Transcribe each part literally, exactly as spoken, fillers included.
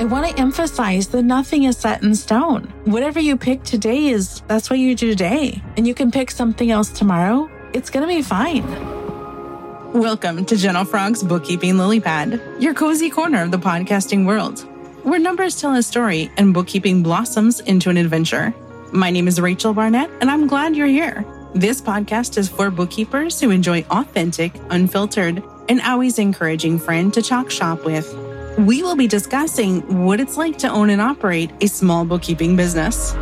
I want to emphasize that nothing is set in stone. Whatever you pick today is, that's what you do today. And you can pick something else tomorrow. It's going to be fine. Welcome to Gentle Frog's Bookkeeping Lilypad, your cozy corner of the podcasting world, where numbers tell a story and bookkeeping blossoms into an adventure. My name is Rachel Barnett, and I'm glad you're here. This podcast is for bookkeepers who enjoy authentic, unfiltered, and always encouraging friend to chalk shop with. We will be discussing what it's like to own and operate a small bookkeeping business.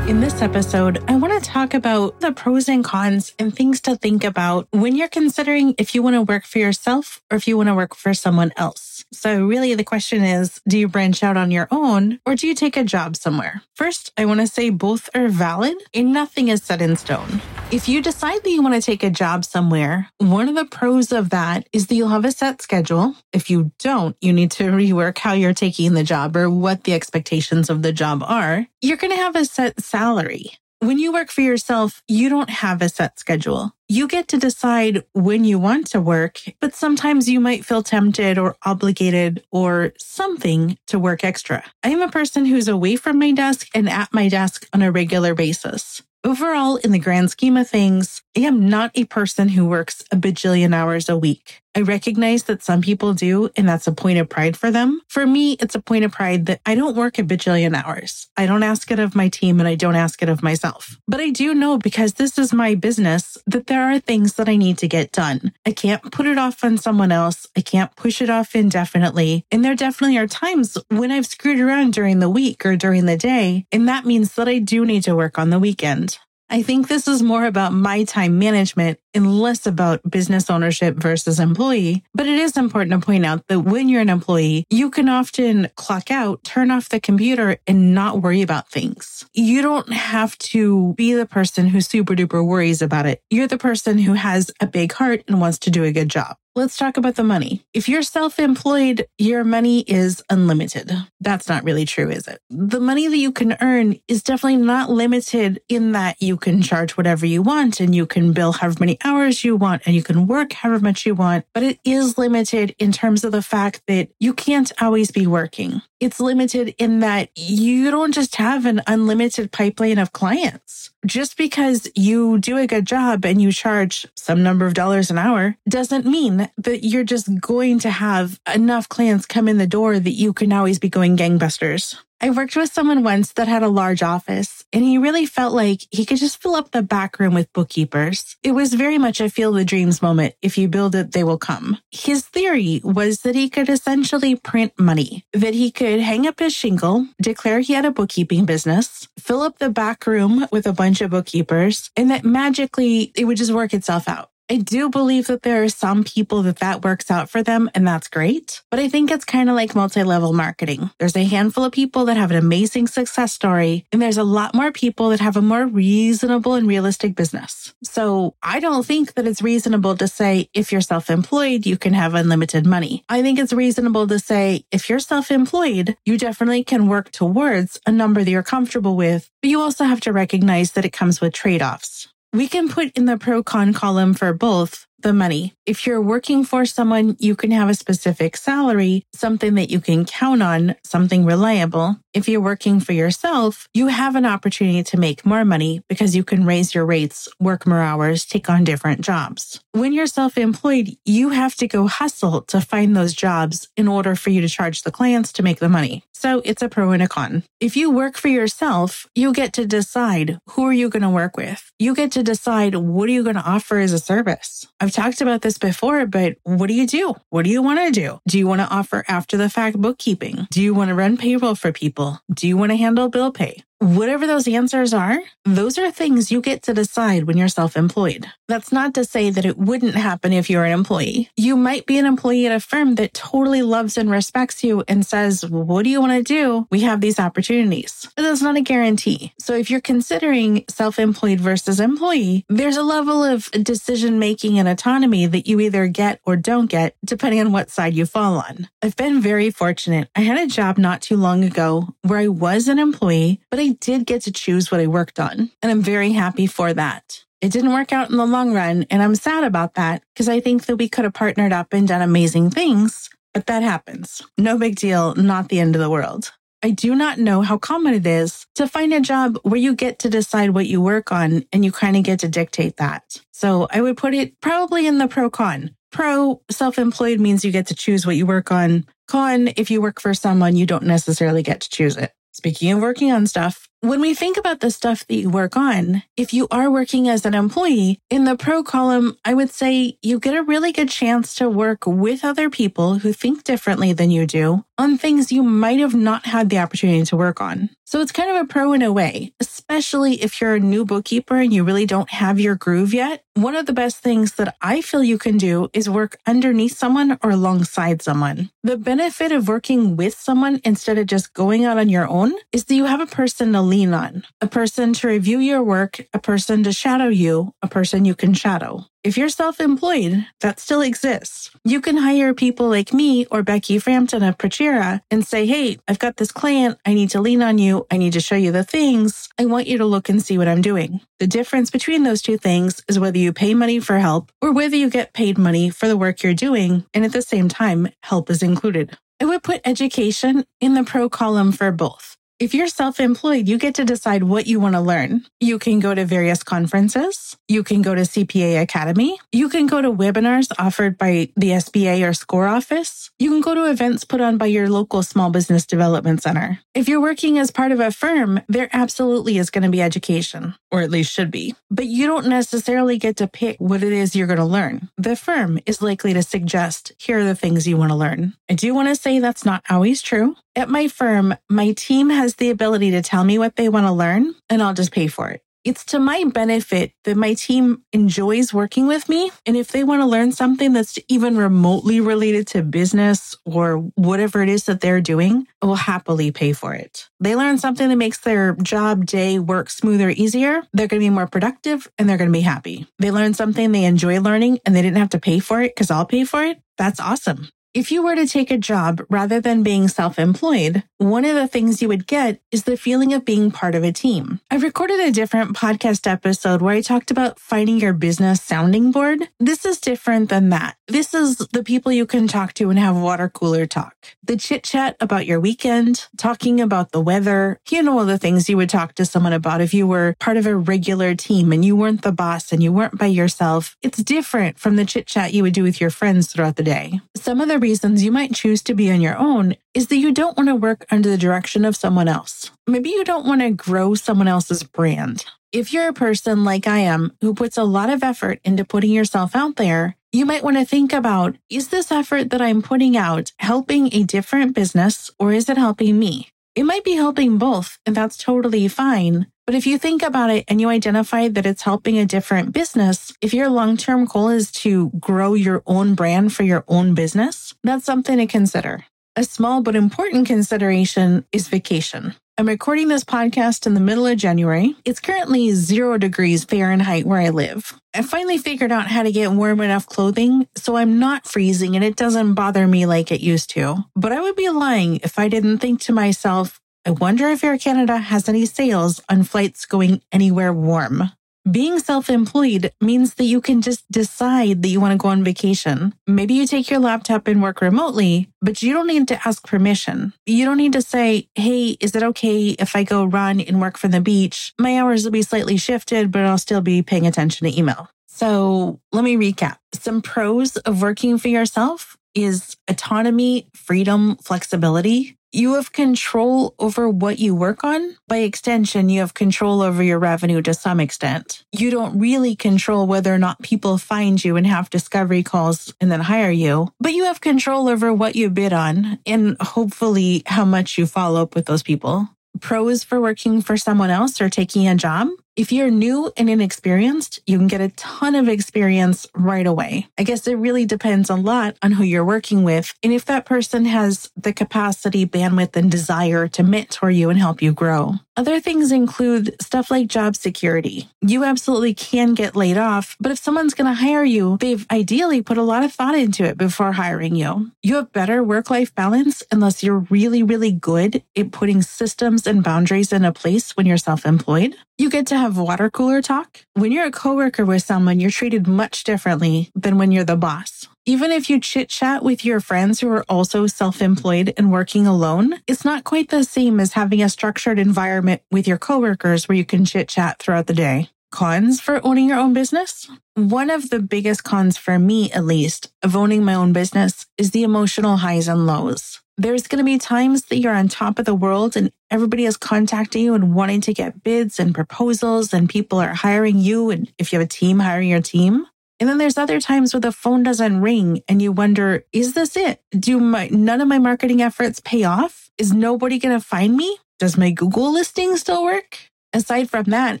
In this episode, I want to talk about the pros and cons and things to think about when you're considering if you want to work for yourself or if you want to work for someone else. So really the question is, do you branch out on your own or do you take a job somewhere? First, I want to say both are valid and nothing is set in stone. If you decide that you want to take a job somewhere, one of the pros of that is that you'll have a set schedule. If you don't, you need to rework how you're taking the job or what the expectations of the job are. You're going to have a set salary. When you work for yourself, you don't have a set schedule. You get to decide when you want to work, but sometimes you might feel tempted or obligated or something to work extra. I am a person who's away from my desk and at my desk on a regular basis. Overall, in the grand scheme of things, I am not a person who works a bajillion hours a week. I recognize that some people do, and that's a point of pride for them. For me, it's a point of pride that I don't work a bajillion hours. I don't ask it of my team and I don't ask it of myself. But I do know, because this is my business, that there are things that I need to get done. I can't put it off on someone else. I can't push it off indefinitely. And there definitely are times when I've screwed around during the week or during the day, and that means that I do need to work on the weekend. I think this is more about my time management and less about business ownership versus employee. But it is important to point out that when you're an employee, you can often clock out, turn off the computer, and not worry about things. You don't have to be the person who super duper worries about it. You're the person who has a big heart and wants to do a good job. Let's talk about the money. If you're self-employed, your money is unlimited. That's not really true, is it? The money that you can earn is definitely not limited in that you can charge whatever you want and you can bill however many hours you want and you can work however much you want, but it is limited in terms of the fact that you can't always be working. It's limited in that you don't just have an unlimited pipeline of clients. Just because you do a good job and you charge some number of dollars an hour doesn't mean that you're just going to have enough clients come in the door that you can always be going gangbusters. I worked with someone once that had a large office, and he really felt like he could just fill up the back room with bookkeepers. It was very much a feel the dreams moment. If you build it, they will come. His theory was that he could essentially print money, that he could hang up his shingle, declare he had a bookkeeping business, fill up the back room with a bunch of bookkeepers, and that magically it would just work itself out. I do believe that there are some people that that works out for them, and that's great. But I think it's kind of like multi-level marketing. There's a handful of people that have an amazing success story, and there's a lot more people that have a more reasonable and realistic business. So I don't think that it's reasonable to say if you're self-employed, you can have unlimited money. I think it's reasonable to say if you're self-employed, you definitely can work towards a number that you're comfortable with, but you also have to recognize that it comes with trade-offs. We can put in the pro-con column for both the money. If you're working for someone, you can have a specific salary, something that you can count on, something reliable. If you're working for yourself, you have an opportunity to make more money because you can raise your rates, work more hours, take on different jobs. When you're self-employed, you have to go hustle to find those jobs in order for you to charge the clients to make the money. So it's a pro and a con. If you work for yourself, you get to decide who are you going to work with. You get to decide what are you going to offer as a service. I've talked about this before, but what do you do? What do you want to do? Do you want to offer after the fact bookkeeping? Do you want to run payroll for people? Do you want to handle bill pay? Whatever those answers are, those are things you get to decide when you're self-employed. That's not to say that it wouldn't happen if you're an employee. You might be an employee at a firm that totally loves and respects you and says, well, what do you want to do? We have these opportunities. But that's not a guarantee. So if you're considering self-employed versus employee, there's a level of decision-making and autonomy that you either get or don't get, depending on what side you fall on. I've been very fortunate. I had a job not too long ago where I was an employee, but I I did get to choose what I worked on, and I'm very happy for that. It didn't work out in the long run, and I'm sad about that because I think that we could have partnered up and done amazing things, But that happens. No big deal, not the end of the world. I do not know how common it is to find a job where you get to decide what you work on and you kind of get to dictate that. So I would put it probably in the pro-con. Pro, self-employed means you get to choose what you work on. Con, if you work for someone, you don't necessarily get to choose it. Speaking of working on stuff, when we think about the stuff that you work on, if you are working as an employee, in the pro column, I would say you get a really good chance to work with other people who think differently than you do on things you might have not had the opportunity to work on. So it's kind of a pro in a way, especially if you're a new bookkeeper and you really don't have your groove yet. One of the best things that I feel you can do is work underneath someone or alongside someone. The benefit of working with someone instead of just going out on your own is that you have a person to lean on, a person to review your work, a person to shadow you, a person you can shadow. If you're self-employed, that still exists. You can hire people like me or Becky Frampton of Pachira and say, hey, I've got this client. I need to lean on you. I need to show you the things. I want you to look and see what I'm doing. The difference between those two things is whether you pay money for help or whether you get paid money for the work you're doing. And at the same time, help is included. I would put education in the pro column for both. If you're self-employed, you get to decide what you want to learn. You can go to various conferences. You can go to C P A Academy. You can go to webinars offered by the S B A or SCORE office. You can go to events put on by your local small business development center. If you're working as part of a firm, there absolutely is going to be education, or at least should be. But you don't necessarily get to pick what it is you're going to learn. The firm is likely to suggest, here are the things you want to learn. I do want to say that's not always true. At my firm, my team has the ability to tell me what they want to learn, and I'll just pay for it. It's to my benefit that my team enjoys working with me. And if they want to learn something that's even remotely related to business or whatever it is that they're doing, I will happily pay for it. They learn something that makes their job, day, work smoother, easier. They're going to be more productive and they're going to be happy. They learn something they enjoy learning and they didn't have to pay for it because I'll pay for it. That's awesome. If you were to take a job rather than being self-employed, one of the things you would get is the feeling of being part of a team. I've recorded a different podcast episode where I talked about finding your business sounding board. This is different than that. This is the people you can talk to and have water cooler talk. The chit-chat about your weekend, talking about the weather, you know, all the things you would talk to someone about if you were part of a regular team and you weren't the boss and you weren't by yourself. It's different from the chit-chat you would do with your friends throughout the day. Some of the reasons you might choose to be on your own is that you don't want to work under the direction of someone else. Maybe you don't want to grow someone else's brand. If you're a person like I am who puts a lot of effort into putting yourself out there, you might want to think about, is this effort that I'm putting out helping a different business or is it helping me? It might be helping both, and that's totally fine. But if you think about it and you identify that it's helping a different business, if your long-term goal is to grow your own brand for your own business, that's something to consider. A small but important consideration is vacation. I'm recording this podcast in the middle of January. It's currently zero degrees Fahrenheit where I live. I finally figured out how to get warm enough clothing so I'm not freezing and it doesn't bother me like it used to. But I would be lying if I didn't think to myself, I wonder if Air Canada has any sales on flights going anywhere warm. Being self-employed means that you can just decide that you want to go on vacation. Maybe you take your laptop and work remotely, but you don't need to ask permission. You don't need to say, hey, is it okay if I go run and work from the beach? My hours will be slightly shifted, but I'll still be paying attention to email. So let me recap. Some pros of working for yourself is autonomy, freedom, flexibility. You have control over what you work on. By extension, you have control over your revenue to some extent. You don't really control whether or not people find you and have discovery calls and then hire you, but you have control over what you bid on and hopefully how much you follow up with those people. Pros for working for someone else or taking a job. If you're new and inexperienced, you can get a ton of experience right away. I guess it really depends a lot on who you're working with and if that person has the capacity, bandwidth, and desire to mentor you and help you grow. Other things include stuff like job security. You absolutely can get laid off, but if someone's going to hire you, they've ideally put a lot of thought into it before hiring you. You have better work-life balance unless you're really, really good at putting systems and boundaries into place when you're self-employed. You get to have water cooler talk. When you're a coworker with someone, you're treated much differently than when you're the boss. Even if you chit-chat with your friends who are also self-employed and working alone, it's not quite the same as having a structured environment with your coworkers where you can chit-chat throughout the day. Cons for owning your own business? One of the biggest cons for me, at least, of owning my own business is the emotional highs and lows. There's going to be times that you're on top of the world and everybody is contacting you and wanting to get bids and proposals and people are hiring you, and if you have a team, hiring your team. And then there's other times where the phone doesn't ring and you wonder, is this it? Do my none of my marketing efforts pay off? Is nobody going to find me? Does my Google listing still work? Aside from that,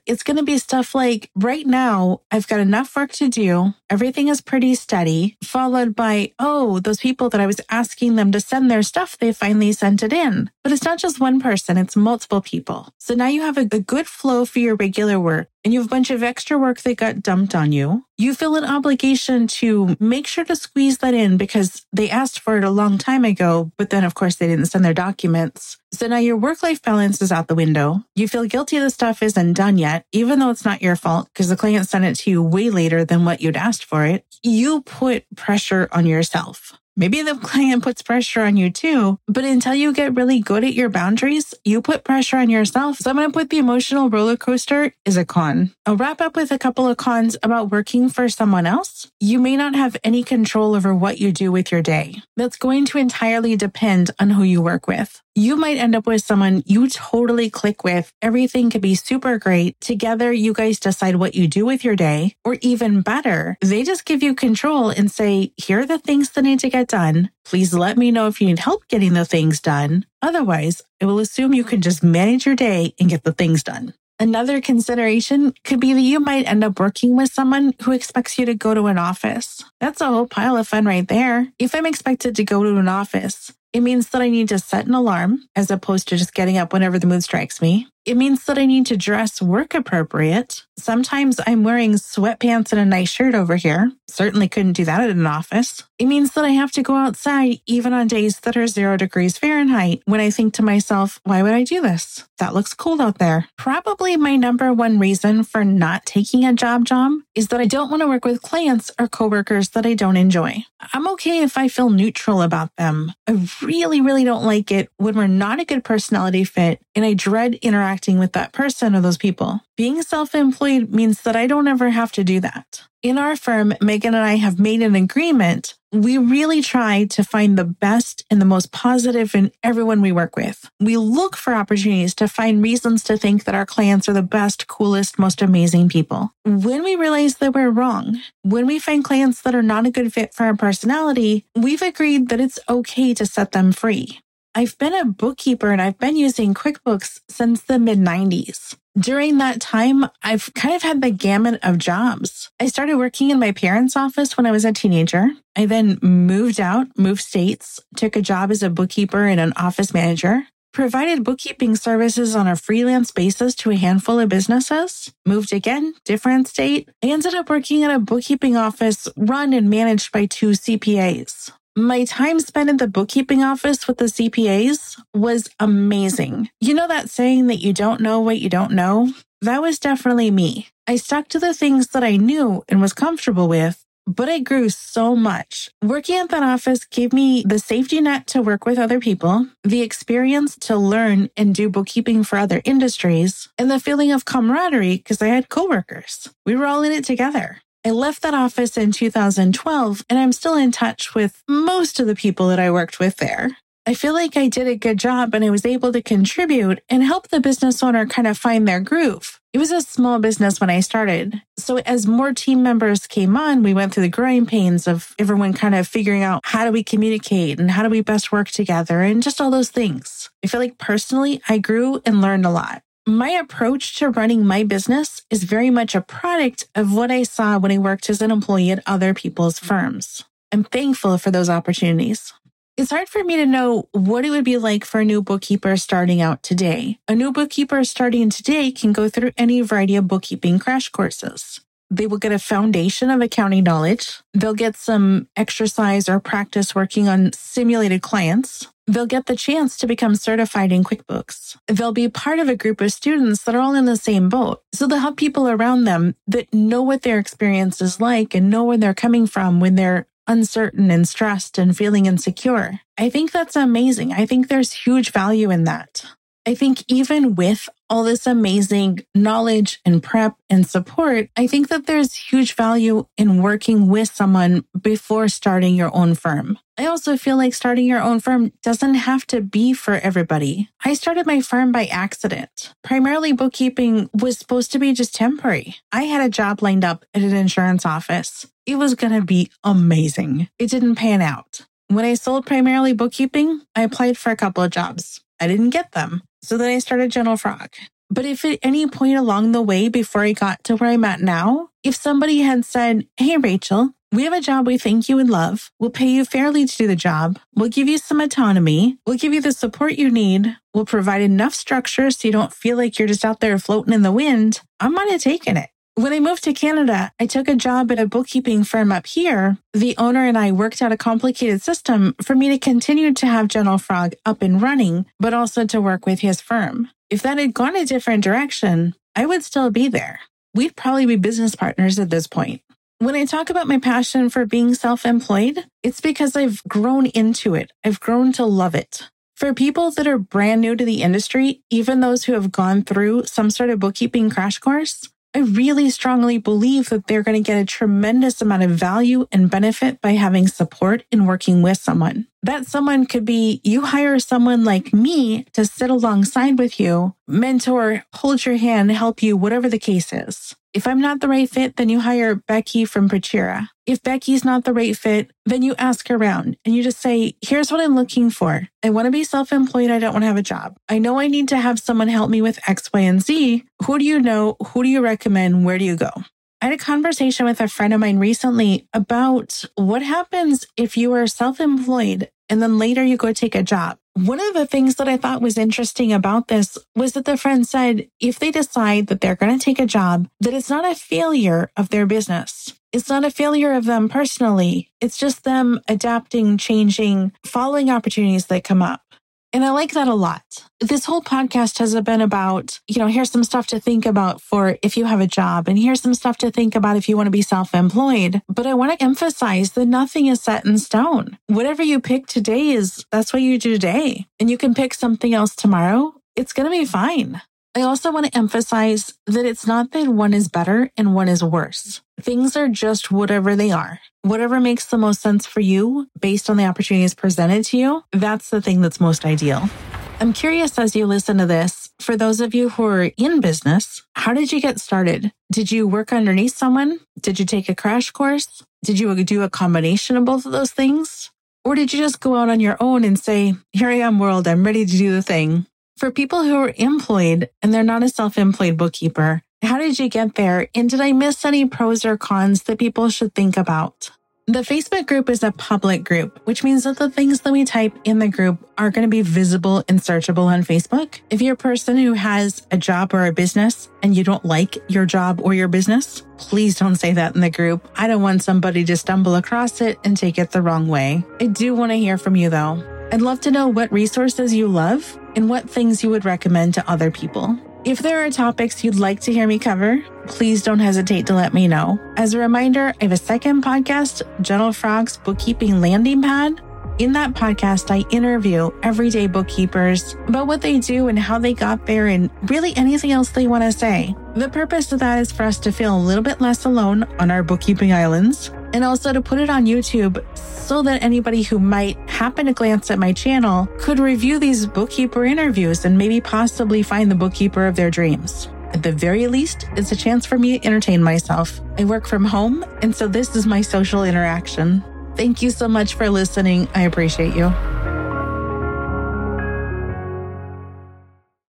it's going to be stuff like, right now, I've got enough work to do. Everything is pretty steady, followed by, oh, those people that I was asking them to send their stuff, they finally sent it in. But it's not just one person, it's multiple people. So now you have a, a good flow for your regular work and you have a bunch of extra work that got dumped on you. You feel an obligation to make sure to squeeze that in because they asked for it a long time ago, but then of course they didn't send their documents. So now your work-life balance is out the window. You feel guilty the stuff isn't done yet, even though it's not your fault because the client sent it to you way later than what you'd asked for it. You put pressure on yourself. Maybe the client puts pressure on you too, but until you get really good at your boundaries, you put pressure on yourself. So I'm going to put the emotional roller coaster is a con. I'll wrap up with a couple of cons about working for someone else. You may not have any control over what you do with your day. That's going to entirely depend on who you work with. You might end up with someone you totally click with. Everything could be super great. Together, you guys decide what you do with your day, or even better, they just give you control and say, here are the things that need to get done. Please let me know if you need help getting the things done. Otherwise, I will assume you can just manage your day and get the things done. Another consideration could be that you might end up working with someone who expects you to go to an office. That's a whole pile of fun right there. If I'm expected to go to an office, it means that I need to set an alarm as opposed to just getting up whenever the mood strikes me. It means that I need to dress work appropriate. Sometimes I'm wearing sweatpants and a nice shirt over here. Certainly couldn't do that at an office. It means that I have to go outside even on days that are zero degrees Fahrenheit when I think to myself, why would I do this? That looks cold out there. Probably my number one reason for not taking a job job is that I don't want to work with clients or coworkers that I don't enjoy. I'm okay if I feel neutral about them. I really, really don't like it when we're not a good personality fit and I dread interacting Interacting with that person or those people. Being self-employed means that I don't ever have to do that. In our firm, Megan and I have made an agreement. We really try to find the best and the most positive in everyone we work with. We look for opportunities to find reasons to think that our clients are the best, coolest, most amazing people. When we realize that we're wrong, when we find clients that are not a good fit for our personality, we've agreed that it's okay to set them free. I've been a bookkeeper and I've been using QuickBooks since the mid nineties. During that time, I've kind of had the gamut of jobs. I started working in my parents' office when I was a teenager. I then moved out, moved states, took a job as a bookkeeper and an office manager, provided bookkeeping services on a freelance basis to a handful of businesses, moved again, different state. I ended up working at a bookkeeping office run and managed by two C P As. My time spent in the bookkeeping office with the C P As was amazing. You know that saying that you don't know what you don't know? That was definitely me. I stuck to the things that I knew and was comfortable with, but I grew so much. Working at that office gave me the safety net to work with other people, the experience to learn and do bookkeeping for other industries, and the feeling of camaraderie because I had coworkers. We were all in it together. I left that office in two thousand twelve, and I'm still in touch with most of the people that I worked with there. I feel like I did a good job and I was able to contribute and help the business owner kind of find their groove. It was a small business when I started. So as more team members came on, we went through the growing pains of everyone kind of figuring out how do we communicate and how do we best work together and just all those things. I feel like personally, I grew and learned a lot. My approach to running my business is very much a product of what I saw when I worked as an employee at other people's firms. I'm thankful for those opportunities. It's hard for me to know what it would be like for a new bookkeeper starting out today. A new bookkeeper starting today can go through any variety of bookkeeping crash courses. They will get a foundation of accounting knowledge. They'll get some exercise or practice working on simulated clients. They'll get the chance to become certified in QuickBooks. They'll be part of a group of students that are all in the same boat. So they'll have people around them that know what their experience is like and know where they're coming from when they're uncertain and stressed and feeling insecure. I think that's amazing. I think there's huge value in that. I think even with all this amazing knowledge and prep and support, I think that there's huge value in working with someone before starting your own firm. I also feel like starting your own firm doesn't have to be for everybody. I started my firm by accident. Primarily Bookkeeping was supposed to be just temporary. I had a job lined up at an insurance office. It was going to be amazing. It didn't pan out. When I sold Primarily Bookkeeping, I applied for a couple of jobs. I didn't get them. So then I started Gentle Frog. But if at any point along the way before I got to where I'm at now, if somebody had said, hey, Rachel, we have a job we think you would love. We'll pay you fairly to do the job. We'll give you some autonomy. We'll give you the support you need. We'll provide enough structure so you don't feel like you're just out there floating in the wind. I might have taken it. When I moved to Canada, I took a job at a bookkeeping firm up here. The owner and I worked out a complicated system for me to continue to have Gentle Frog up and running, but also to work with his firm. If that had gone a different direction, I would still be there. We'd probably be business partners at this point. When I talk about my passion for being self-employed, it's because I've grown into it. I've grown to love it. For people that are brand new to the industry, even those who have gone through some sort of bookkeeping crash course, I really strongly believe that they're going to get a tremendous amount of value and benefit by having support in working with someone. That someone could be you hire someone like me to sit alongside with you, mentor, hold your hand, help you, whatever the case is. If I'm not the right fit, then you hire Becky from Pachira. If Becky's not the right fit, then you ask around and you just say, here's what I'm looking for. I want to be self-employed. I don't want to have a job. I know I need to have someone help me with X, Y, and Z. Who do you know? Who do you recommend? Where do you go? I had a conversation with a friend of mine recently about what happens if you are self-employed and then later you go take a job. One of the things that I thought was interesting about this was that the friend said, if they decide that they're going to take a job, that it's not a failure of their business. It's not a failure of them personally. It's just them adapting, changing, following opportunities that come up. And I like that a lot. This whole podcast has been about, you know, here's some stuff to think about for if you have a job, and here's some stuff to think about if you want to be self-employed. But I want to emphasize that nothing is set in stone. Whatever you pick today is, that's what you do today. And you can pick something else tomorrow. It's going to be fine. I also want to emphasize that it's not that one is better and one is worse. Things are just whatever they are. Whatever makes the most sense for you based on the opportunities presented to you, that's the thing that's most ideal. I'm curious as you listen to this, for those of you who are in business, how did you get started? Did you work underneath someone? Did you take a crash course? Did you do a combination of both of those things? Or did you just go out on your own and say, here I am, world, I'm ready to do the thing? For people who are employed and they're not a self-employed bookkeeper, how did you get there? And did I miss any pros or cons that people should think about? The Facebook group is a public group, which means that the things that we type in the group are going to be visible and searchable on Facebook. If you're a person who has a job or a business and you don't like your job or your business, please don't say that in the group. I don't want somebody to stumble across it and take it the wrong way. I do want to hear from you though. I'd love to know what resources you love and what things you would recommend to other people. If there are topics you'd like to hear me cover, please don't hesitate to let me know. As a reminder, I have a second podcast, Gentle Frog's Bookkeeping Landing Pad. In that podcast, I interview everyday bookkeepers about what they do and how they got there and really anything else they want to say. The purpose of that is for us to feel a little bit less alone on our bookkeeping islands, and also to put it on YouTube so that anybody who might happen to glance at my channel could review these bookkeeper interviews and maybe possibly find the bookkeeper of their dreams. At the very least, it's a chance for me to entertain myself. I work from home, and so this is my social interaction. Thank you so much for listening. I appreciate you.